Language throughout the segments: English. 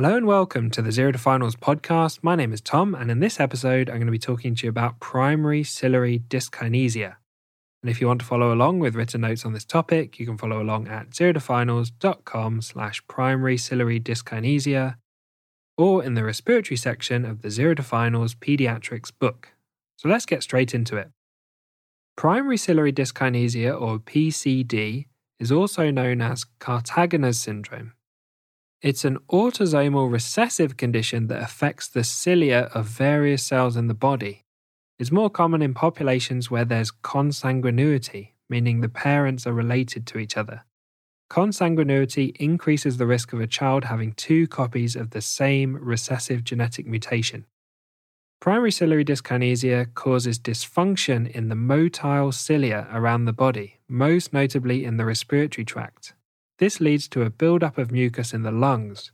Hello and welcome to the Zero to Finals podcast. My name is Tom, and in this episode, I'm going to be talking to you about primary ciliary dyskinesia. And if you want to follow along with written notes on this topic, you can follow along at zerotofinals.com/primary ciliary dyskinesia, or in the respiratory section of the Zero to Finals pediatrics book. So let's get straight into it. Primary ciliary dyskinesia, or PCD, is also known as Kartagener syndrome. It's an autosomal recessive condition that affects the cilia of various cells in the body. It's more common in populations where there's consanguinity, meaning the parents are related to each other. Consanguinity increases the risk of a child having two copies of the same recessive genetic mutation. Primary ciliary dyskinesia causes dysfunction in the motile cilia around the body, most notably in the respiratory tract. This leads to a buildup of mucus in the lungs,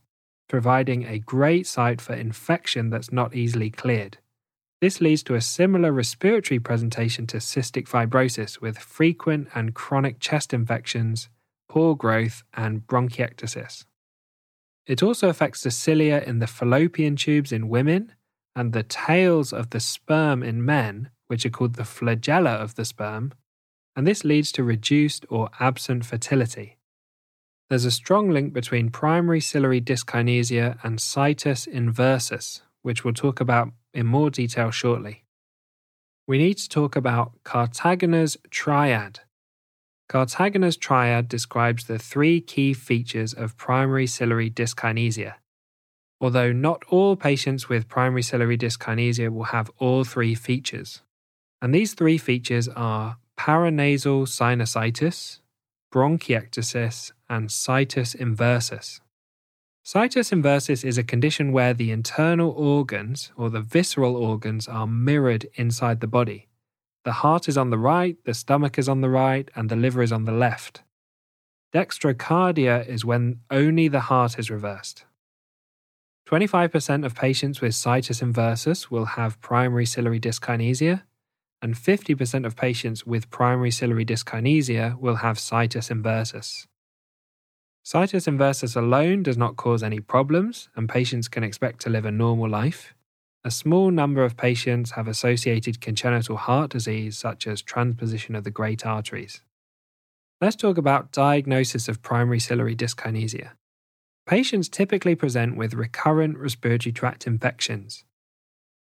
providing a great site for infection that's not easily cleared. This leads to a similar respiratory presentation to cystic fibrosis, with frequent and chronic chest infections, poor growth, and bronchiectasis. It also affects the cilia in the fallopian tubes in women and the tails of the sperm in men, which are called the flagella of the sperm, and this leads to reduced or absent fertility. There's a strong link between primary ciliary dyskinesia and situs inversus, which we'll talk about in more detail shortly. We need to talk about Kartagener's triad. Kartagener's triad describes the three key features of primary ciliary dyskinesia. Although not all patients with primary ciliary dyskinesia will have all three features. And these three features are paranasal sinusitis, bronchiectasis, and situs inversus. Situs inversus is a condition where the internal organs, or the visceral organs, are mirrored inside the body. The heart is on the right, the stomach is on the right, and the liver is on the left. Dextrocardia is when only the heart is reversed. 25% of patients with situs inversus will have primary ciliary dyskinesia, and 50% of patients with primary ciliary dyskinesia will have situs inversus. Situs inversus alone does not cause any problems, and patients can expect to live a normal life. A small number of patients have associated congenital heart disease, such as transposition of the great arteries. Let's talk about diagnosis of primary ciliary dyskinesia. Patients typically present with recurrent respiratory tract infections.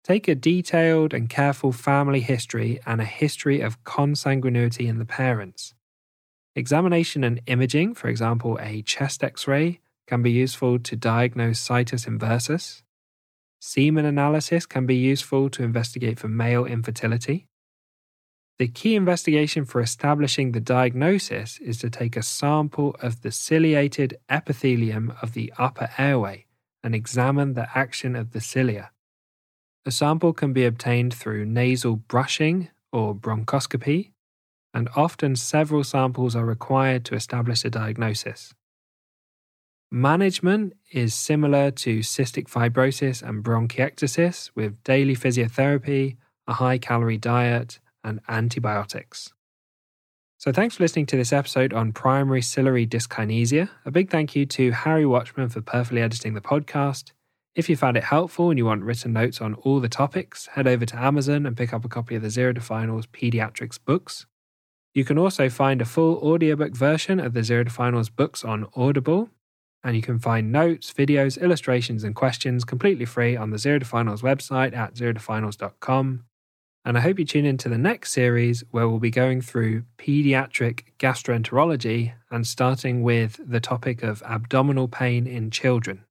Take a detailed and careful family history and a history of consanguinity in the parents. Examination and imaging, for example a chest x-ray, can be useful to diagnose situs inversus. Semen analysis can be useful to investigate for male infertility. The key investigation for establishing the diagnosis is to take a sample of the ciliated epithelium of the upper airway and examine the action of the cilia. A sample can be obtained through nasal brushing or bronchoscopy, and often several samples are required to establish a diagnosis. Management is similar to cystic fibrosis and bronchiectasis, with daily physiotherapy, a high-calorie diet, and antibiotics. So thanks for listening to this episode on primary ciliary dyskinesia. A big thank you to Harry Watchman for perfectly editing the podcast. If you found it helpful and you want written notes on all the topics, head over to Amazon and pick up a copy of the Zero to Finals pediatrics books. You can also find a full audiobook version of the Zero to Finals books on Audible, and you can find notes, videos, illustrations, and questions completely free on the Zero to Finals website at zerotofinals.com. And I hope you tune in to the next series, where we'll be going through pediatric gastroenterology and starting with the topic of abdominal pain in children.